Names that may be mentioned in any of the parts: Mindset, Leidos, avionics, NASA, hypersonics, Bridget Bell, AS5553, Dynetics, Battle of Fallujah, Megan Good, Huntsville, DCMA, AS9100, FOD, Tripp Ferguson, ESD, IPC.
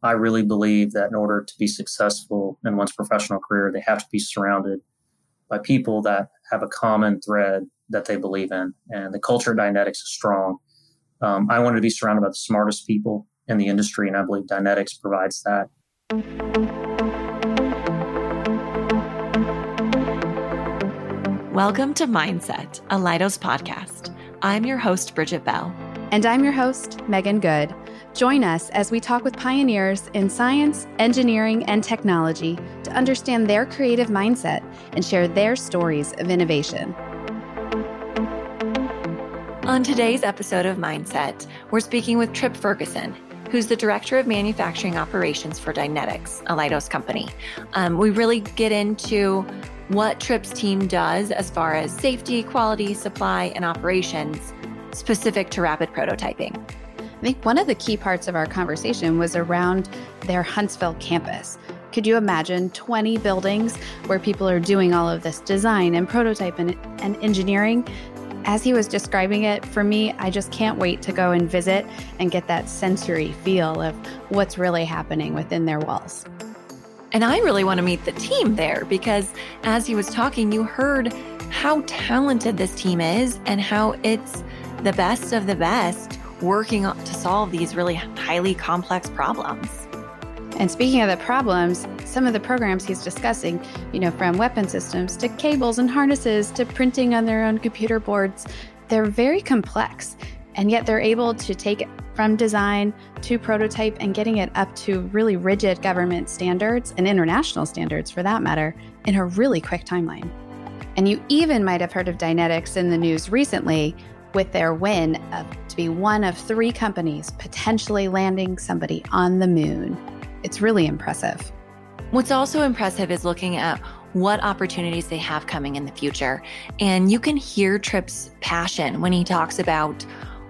I really believe that in order to be successful in one's professional career, they have to be surrounded by people that have a common thread that they believe in. And the culture of Dynetics is strong. I wanted to be surrounded by the smartest people in the industry, and I believe Dynetics provides that. Welcome to Mindset, a Leidos podcast. I'm your host, Bridget Bell. And I'm your host, Megan Good. Join us as we talk with pioneers in science, engineering, and technology to understand their creative mindset and share their stories of innovation. On today's episode of Mindset, we're speaking with Tripp Ferguson, who's the Director of Manufacturing Operations for Dynetics, a Leidos company. We really get into what Tripp's team does as far as safety, quality, supply, and operations specific to rapid prototyping. I think one of the key parts of our conversation was around their Huntsville campus. Could you imagine 20 buildings where people are doing all of this design and prototype and engineering? As he was describing it, for me, I just can't wait to go and visit and get that sensory feel of what's really happening within their walls. And I really want to meet the team there, because as he was talking, you heard how talented this team is and how it's the best of the best working to solve these really highly complex problems. And speaking of the problems, some of the programs he's discussing, from weapon systems to cables and harnesses to printing on their own computer boards, they're very complex. And yet they're able to take it from design to prototype and getting it up to really rigid government standards and international standards, for that matter, in a really quick timeline. And you even might have heard of Dynetics in the news recently with their win to be one of 3 companies potentially landing somebody on the moon. It's really impressive. What's also impressive is looking at what opportunities they have coming in the future. And you can hear Tripp's passion when he talks about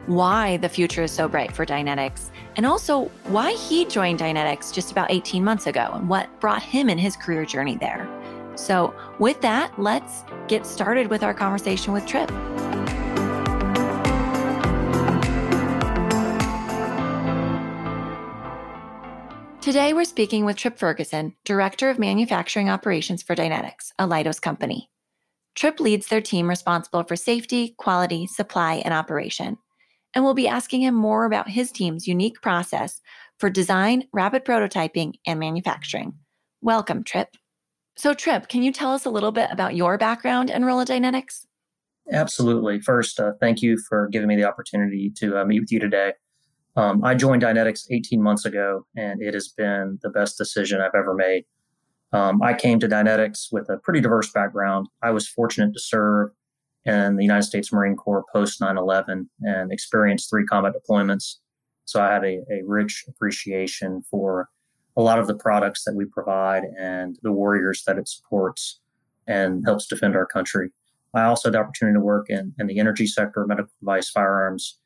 why the future is so bright for Dynetics, and also why he joined Dynetics just about 18 months ago and what brought him in his career journey there. So with that, let's get started with our conversation with Tripp. Today, we're speaking with Tripp Ferguson, Director of Manufacturing Operations for Dynetics, a Leidos company. Tripp leads their team responsible for safety, quality, supply, and operation. And we'll be asking him more about his team's unique process for design, rapid prototyping, and manufacturing. Welcome, Tripp. So Tripp, can you tell us a little bit about your background and role at Dynetics? Absolutely. First, thank you for giving me the opportunity to meet with you today. I joined Dynetics 18 months ago, and it has been the best decision I've ever made. I came to Dynetics with a pretty diverse background. I was fortunate to serve in the United States Marine Corps post 9/11 and experienced 3 combat deployments. So I had a rich appreciation for a lot of the products that we provide and the warriors that it supports and helps defend our country. I also had the opportunity to work in the energy sector, medical device, firearms,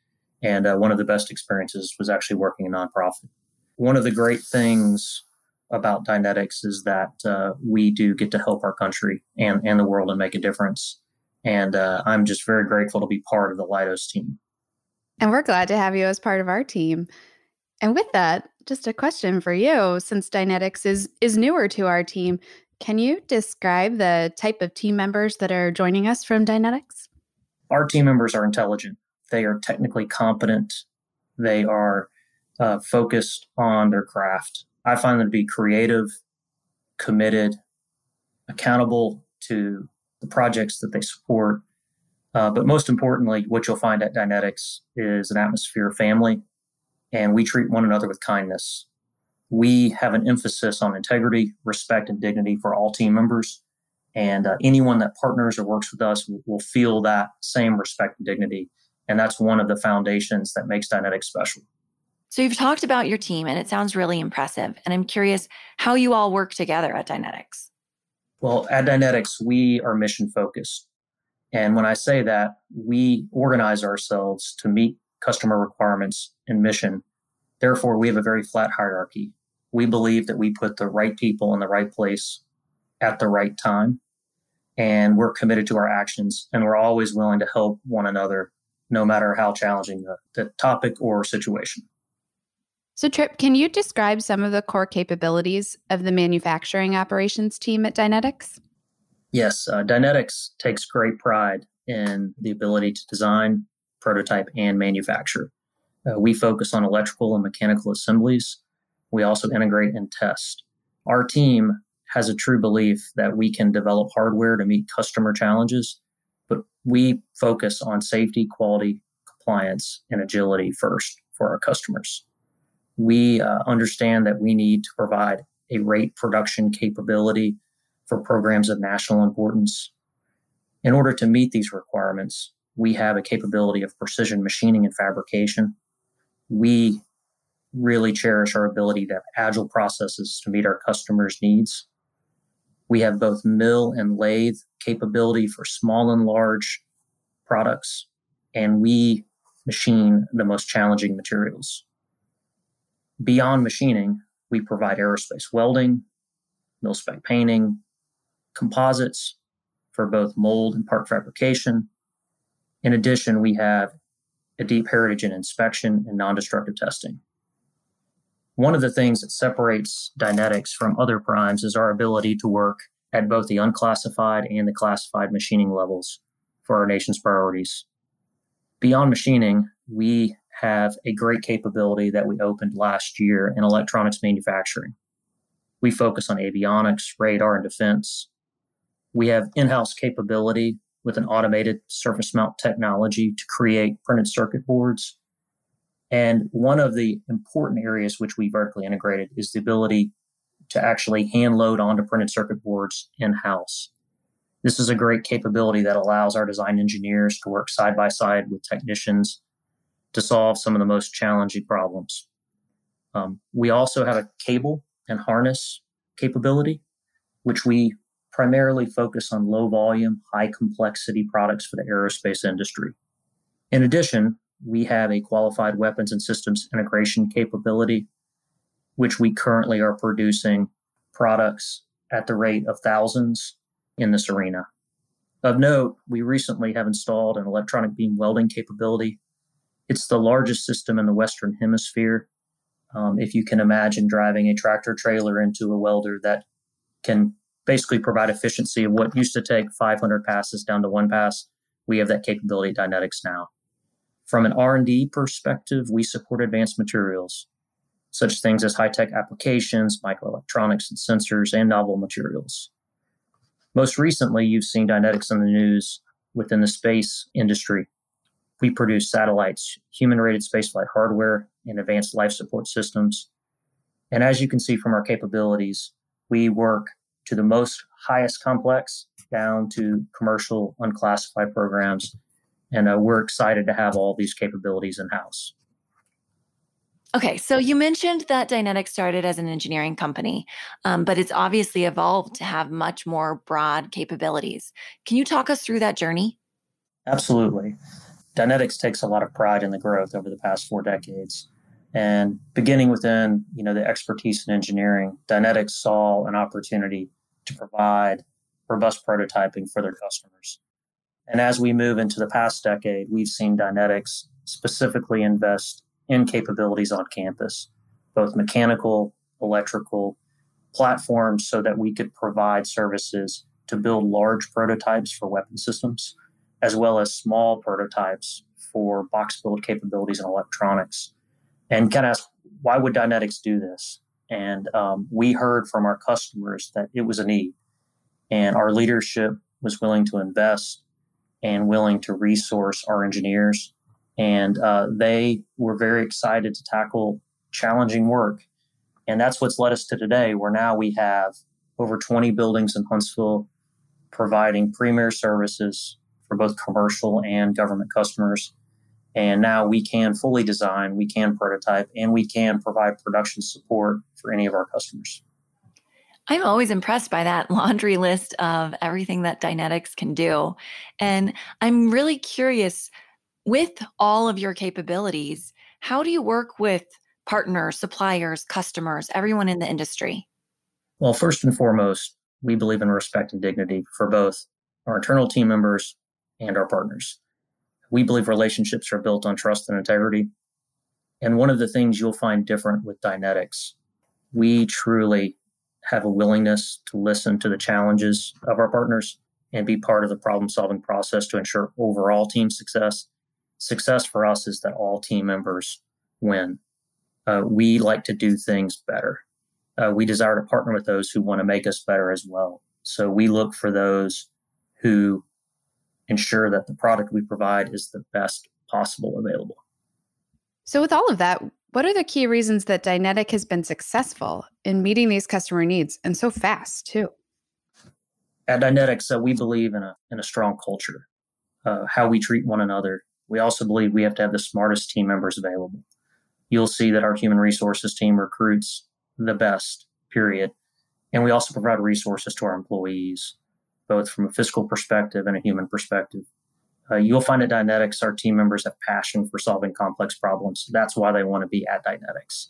and one of the best experiences was actually working in a nonprofit. One of the great things about Dynetics is that we do get to help our country and the world and make a difference. And I'm just very grateful to be part of the Leidos team. And we're glad to have you as part of our team. And with that, just a question for you. Since Dynetics is newer to our team, can you describe the type of team members that are joining us from Dynetics? Our team members are intelligent. They are technically competent. They are focused on their craft. I find them to be creative, committed, accountable to the projects that they support. But most importantly, what you'll find at Dynetics is an atmosphere of family, and we treat one another with kindness. We have an emphasis on integrity, respect, and dignity for all team members. And anyone that partners or works with us will feel that same respect and dignity. And that's one of the foundations that makes Dynetics special. So you've talked about your team, and it sounds really impressive. And I'm curious how you all work together at Dynetics. Well, at Dynetics, we are mission-focused. And when I say that, we organize ourselves to meet customer requirements and mission. Therefore, we have a very flat hierarchy. We believe that we put the right people in the right place at the right time, and we're committed to our actions, and we're always willing to help one another, no matter how challenging the topic or situation. So Tripp, can you describe some of the core capabilities of the manufacturing operations team at Dynetics? Yes, Dynetics takes great pride in the ability to design, prototype, and manufacture. We focus on electrical and mechanical assemblies. We also integrate and test. Our team has a true belief that we can develop hardware to meet customer challenges, but we focus on safety, quality, compliance, and agility first for our customers. We understand that we need to provide a rate production capability for programs of national importance. In order to meet these requirements, we have a capability of precision machining and fabrication. We really cherish our ability to have agile processes to meet our customers' needs. We have both mill and lathe capability for small and large products, and we machine the most challenging materials. Beyond machining, we provide aerospace welding, mil-spec painting, composites for both mold and part fabrication. In addition, we have a deep heritage in inspection and non-destructive testing. One of the things that separates Dynetics from other primes is our ability to work at both the unclassified and the classified machining levels for our nation's priorities. Beyond machining, we have a great capability that we opened last year in electronics manufacturing. We focus on avionics, radar, and defense. We have in-house capability with an automated surface mount technology to create printed circuit boards. And one of the important areas which we vertically integrated is the ability to actually hand load onto printed circuit boards in-house. This is a great capability that allows our design engineers to work side by side with technicians to solve some of the most challenging problems. We also have a cable and harness capability, which we primarily focus on low volume, high complexity products for the aerospace industry. In addition, we have a qualified weapons and systems integration capability, which we currently are producing products at the rate of thousands in this arena. Of note, we recently have installed an electronic beam welding capability. It's the largest system in the Western Hemisphere. If you can imagine driving a tractor trailer into a welder that can basically provide efficiency of what used to take 500 passes down to one pass, we have that capability at Dynetics now. From an R&D perspective, we support advanced materials, such things as high-tech applications, microelectronics and sensors, and novel materials. Most recently, you've seen Dynetics in the news within the space industry. We produce satellites, human-rated spaceflight hardware, and advanced life support systems. And as you can see from our capabilities, we work to the most highest complex down to commercial unclassified programs. And we're excited to have all these capabilities in-house. Okay, so you mentioned that Dynetics started as an engineering company, but it's obviously evolved to have much more broad capabilities. Can you talk us through that journey? Absolutely. Dynetics takes a lot of pride in the growth over the past 4 decades. And beginning within, the expertise in engineering, Dynetics saw an opportunity to provide robust prototyping for their customers. And as we move into the past decade, we've seen Dynetics specifically invest in capabilities on campus, both mechanical, electrical platforms, so that we could provide services to build large prototypes for weapon systems, as well as small prototypes for box build capabilities in electronics. And kind of ask, why would Dynetics do this? And we heard from our customers that it was a need, and our leadership was willing to invest and willing to resource our engineers. And they were very excited to tackle challenging work. And that's what's led us to today, where now we have over 20 buildings in Huntsville providing premier services for both commercial and government customers. And now we can fully design, we can prototype, and we can provide production support for any of our customers. I'm always impressed by that laundry list of everything that Dynetics can do. And I'm really curious, with all of your capabilities, how do you work with partners, suppliers, customers, everyone in the industry? Well, first and foremost, we believe in respect and dignity for both our internal team members and our partners. We believe relationships are built on trust and integrity. And one of the things you'll find different with Dynetics, we truly have a willingness to listen to the challenges of our partners and be part of the problem-solving process to ensure overall team success. Success for us is that all team members win. We like to do things better. We desire to partner with those who want to make us better as well. So we look for those who ensure that the product we provide is the best possible available. So with all of that, what are the key reasons that Dynetic has been successful in meeting these customer needs and so fast too? At Dynetic, we believe in a strong culture, how we treat one another. We also believe we have to have the smartest team members available. You'll see that our human resources team recruits the best, period. And we also provide resources to our employees, both from a fiscal perspective and a human perspective. You'll find at Dynetics, our team members have passion for solving complex problems. That's why they want to be at Dynetics.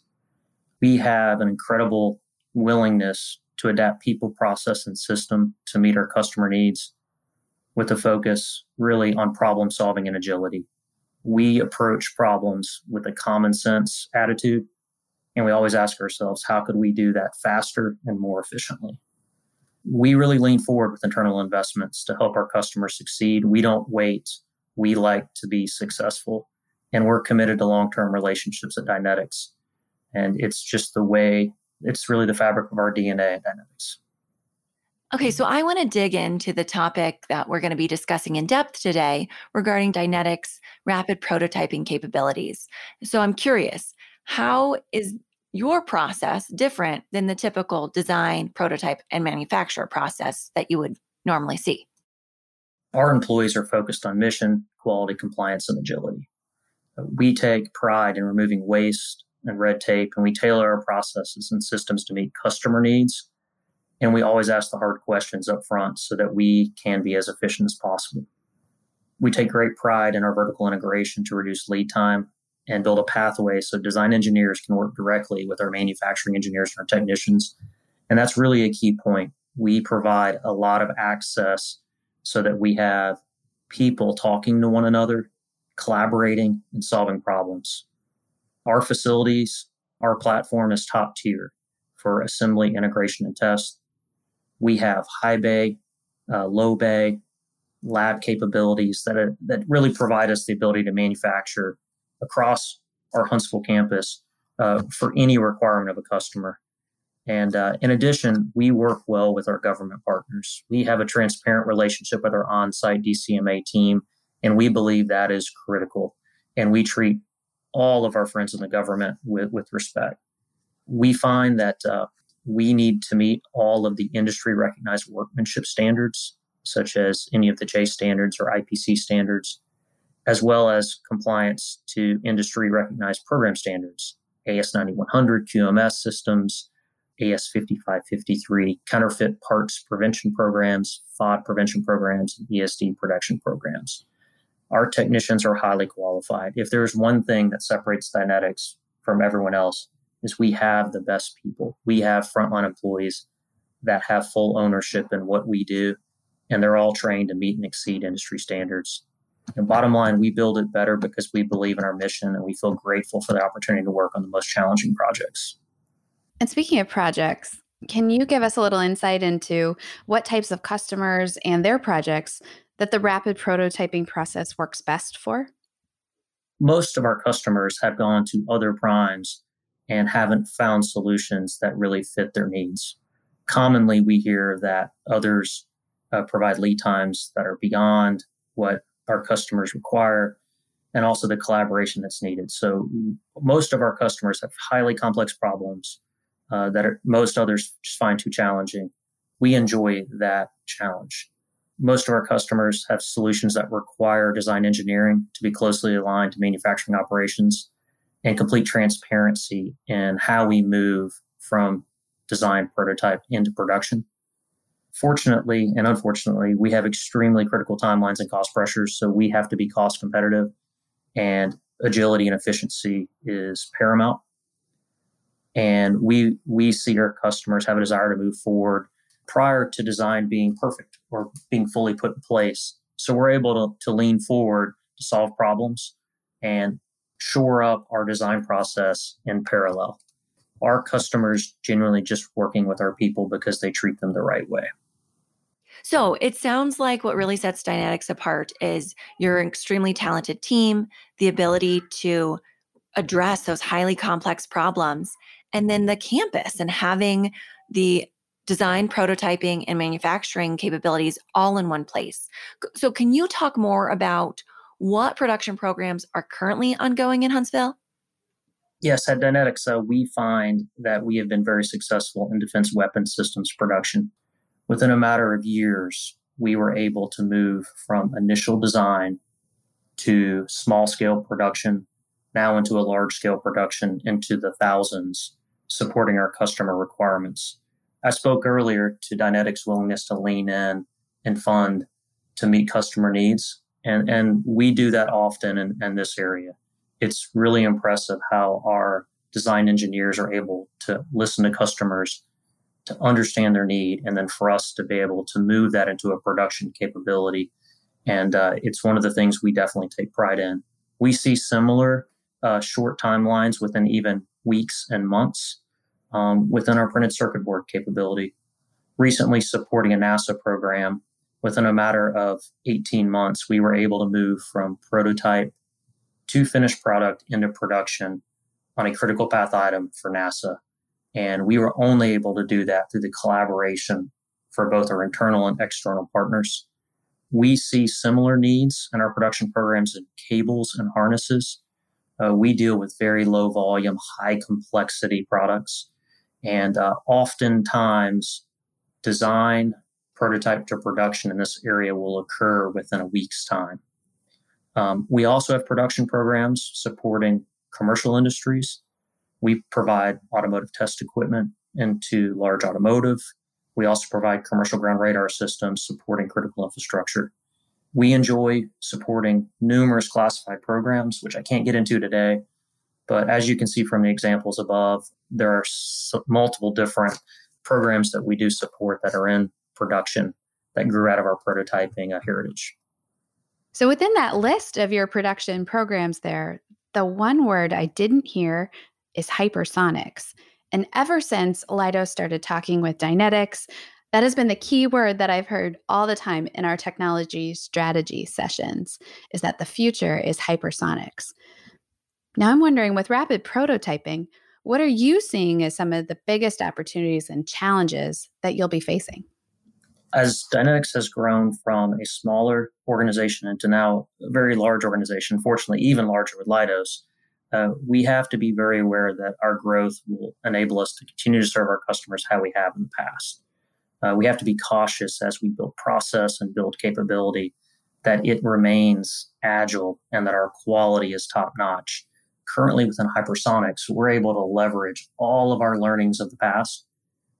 We have an incredible willingness to adapt people, process, and system to meet our customer needs with a focus really on problem solving and agility. We approach problems with a common sense attitude, and we always ask ourselves, how could we do that faster and more efficiently? We really lean forward with internal investments to help our customers succeed. We don't wait. We like to be successful, and we're committed to long-term relationships at Dynetics. And it's just the way, it's really the fabric of our DNA at Dynetics. Okay, so I want to dig into the topic that we're going to be discussing in depth today regarding Dynetics' rapid prototyping capabilities. So I'm curious, how is your process different than the typical design, prototype, and manufacture process that you would normally see? Our employees are focused on mission, quality, compliance, and agility. We take pride in removing waste and red tape, and we tailor our processes and systems to meet customer needs. And we always ask the hard questions up front so that we can be as efficient as possible. We take great pride in our vertical integration to reduce lead time and build a pathway so design engineers can work directly with our manufacturing engineers and our technicians. And that's really a key point. We provide a lot of access so that we have people talking to one another, collaborating, and solving problems. Our facilities, our platform is top tier for assembly, integration, and test. We have high bay, low bay, lab capabilities that really provide us the ability to manufacture across our Huntsville campus for any requirement of a customer. And in addition, we work well with our government partners. We have a transparent relationship with our on-site DCMA team, and we believe that is critical. And we treat all of our friends in the government with respect. We find that we need to meet all of the industry-recognized workmanship standards, such as any of the J standards or IPC standards, as well as compliance to industry-recognized program standards, AS9100, QMS systems, AS5553, counterfeit parts prevention programs, FOD prevention programs, and ESD production programs. Our technicians are highly qualified. If there's one thing that separates Dynetics from everyone else, is we have the best people. We have frontline employees that have full ownership in what we do, and they're all trained to meet and exceed industry standards. And bottom line, we build it better because we believe in our mission and we feel grateful for the opportunity to work on the most challenging projects. And speaking of projects, can you give us a little insight into what types of customers and their projects that the rapid prototyping process works best for? Most of our customers have gone to other primes and haven't found solutions that really fit their needs. Commonly, we hear that others provide lead times that are beyond what our customers require, and also the collaboration that's needed. So most of our customers have highly complex problems most others just find too challenging. We enjoy that challenge. Most of our customers have solutions that require design engineering to be closely aligned to manufacturing operations and complete transparency in how we move from design prototype into production. Fortunately and unfortunately, we have extremely critical timelines and cost pressures, so we have to be cost competitive, and agility and efficiency is paramount. And we see our customers have a desire to move forward prior to design being perfect or being fully put in place. So we're able to lean forward to solve problems and shore up our design process in parallel. Our customers genuinely just working with our people because they treat them the right way. So it sounds like what really sets Dynetics apart is your extremely talented team, the ability to address those highly complex problems, and then the campus and having the design, prototyping, and manufacturing capabilities all in one place. So can you talk more about what production programs are currently ongoing in Huntsville? Yes, at Dynetics, we find that we have been very successful in defense weapons systems production. Within a matter of years, we were able to move from initial design to small-scale production, now into a large-scale production into the thousands, supporting our customer requirements. I spoke earlier to Dynetics' willingness to lean in and fund to meet customer needs, and we do that often in this area. It's really impressive how our design engineers are able to listen to customers, to understand their need, and then for us to be able to move that into a production capability. And it's one of the things we definitely take pride in. We see similar short timelines within even weeks and months within our printed circuit board capability. Recently supporting a NASA program, within a matter of 18 months, we were able to move from prototype to finished product into production on a critical path item for NASA. And we were only able to do that through the collaboration for both our internal and external partners. We see similar needs in our production programs in cables and harnesses. We deal with very low volume, high complexity products. And oftentimes, design, prototype to production in this area will occur within a week's time. We also have production programs supporting commercial industries. We provide automotive test equipment into large automotive. We also provide commercial ground radar systems supporting critical infrastructure. We enjoy supporting numerous classified programs, which I can't get into today. But as you can see from the examples above, there are multiple different programs that we do support that are in production that grew out of our prototyping heritage. So within that list of your production programs there, the one word I didn't hear is hypersonics. And ever since Leidos started talking with Dynetics, that has been the key word that I've heard all the time in our technology strategy sessions, is that the future is hypersonics. Now I'm wondering, with rapid prototyping, what are you seeing as some of the biggest opportunities and challenges that you'll be facing? As Dynetics has grown from a smaller organization into now a very large organization, fortunately even larger with Leidos, we have to be very aware that our growth will enable us to continue to serve our customers how we have in the past. We have to be cautious as we build process and build capability that it remains agile and that our quality is top-notch. Currently within hypersonics, we're able to leverage all of our learnings of the past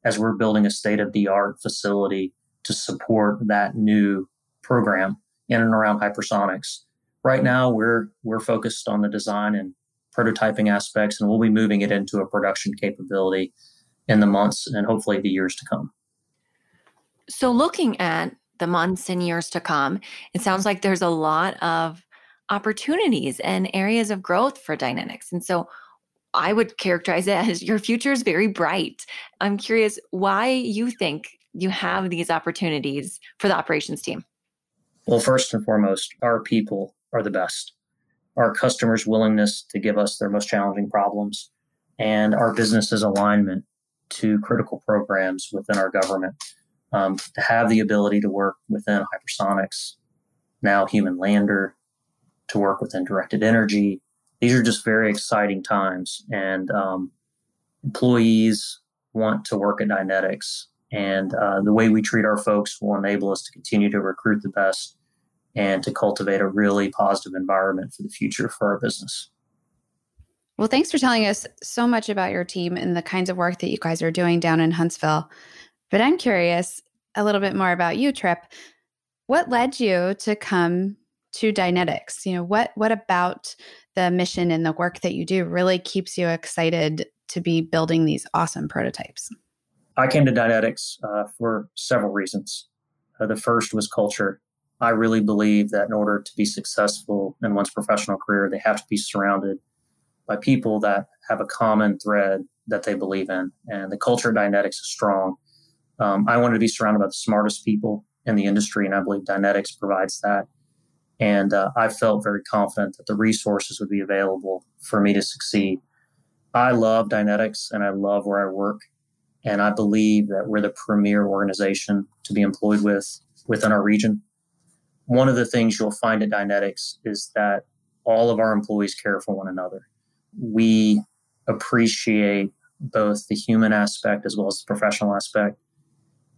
as we're building a state-of-the-art facility to support that new program in and around hypersonics. Right now, we're focused on the design and prototyping aspects, and we'll be moving it into a production capability in the months and hopefully the years to come. So looking at the months and years to come, it sounds like there's a lot of opportunities and areas of growth for Dynetics. And so I would characterize it as your future is very bright. I'm curious why you think you have these opportunities for the operations team. Well, first and foremost, our people are the best. Our customers' willingness to give us their most challenging problems, and our business's alignment to critical programs within our government, to have the ability to work within hypersonics, now human lander, to work within directed energy. These are just very exciting times, and employees want to work at Dynetics, and the way we treat our folks will enable us to continue to recruit the best and to cultivate a really positive environment for the future for our business. Well, thanks for telling us so much about your team and the kinds of work that you guys are doing down in Huntsville. But I'm curious a little bit more about you, Tripp. What led you to come to Dynetics? You know, what about the mission and the work that you do really keeps you excited to be building these awesome prototypes? I came to Dynetics for several reasons. The first was culture. I really believe that in order to be successful in one's professional career, they have to be surrounded by people that have a common thread that they believe in. And the culture of Dynetics is strong. I wanted to be surrounded by the smartest people in the industry, and I believe Dynetics provides that. And I felt very confident that the resources would be available for me to succeed. I love Dynetics, and I love where I work. And I believe that we're the premier organization to be employed with within our region. One of the things you'll find at Dynetics is that all of our employees care for one another. We appreciate both the human aspect as well as the professional aspect,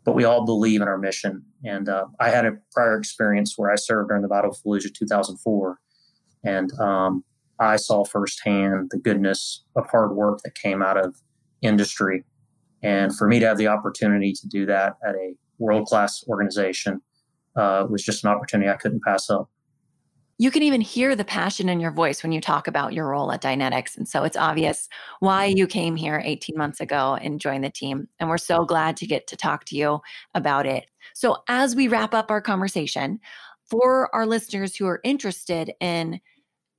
but we all believe in our mission. And I had a prior experience where I served during the Battle of Fallujah 2004, and I saw firsthand the goodness of hard work that came out of industry. And for me to have the opportunity to do that at a world-class organization was just an opportunity I couldn't pass up. You can even hear the passion in your voice when you talk about your role at Dynetics. And so it's obvious why you came here 18 months ago and joined the team. And we're so glad to get to talk to you about it. So as we wrap up our conversation, for our listeners who are interested in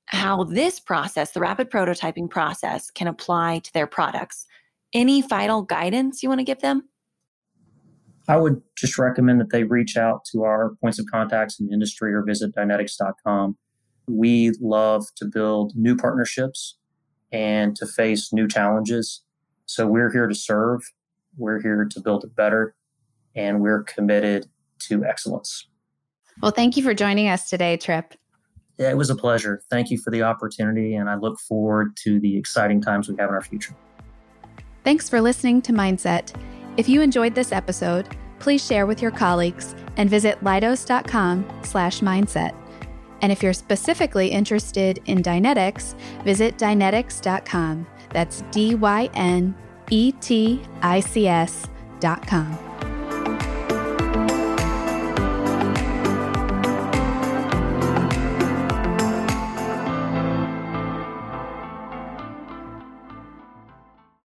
how this process, the rapid prototyping process, can apply to their products, any final guidance you want to give them? I would just recommend that they reach out to our points of contacts in the industry or visit Dynetics.com. We love to build new partnerships and to face new challenges. So we're here to serve, we're here to build it better, and we're committed to excellence. Well, thank you for joining us today, Tripp. Yeah, it was a pleasure. Thank you for the opportunity, and I look forward to the exciting times we have in our future. Thanks for listening to Mindset. If you enjoyed this episode, please share with your colleagues and visit leidos.com/mindset. And if you're specifically interested in Dynetics, visit Dynetics.com. That's DYNETICS.com.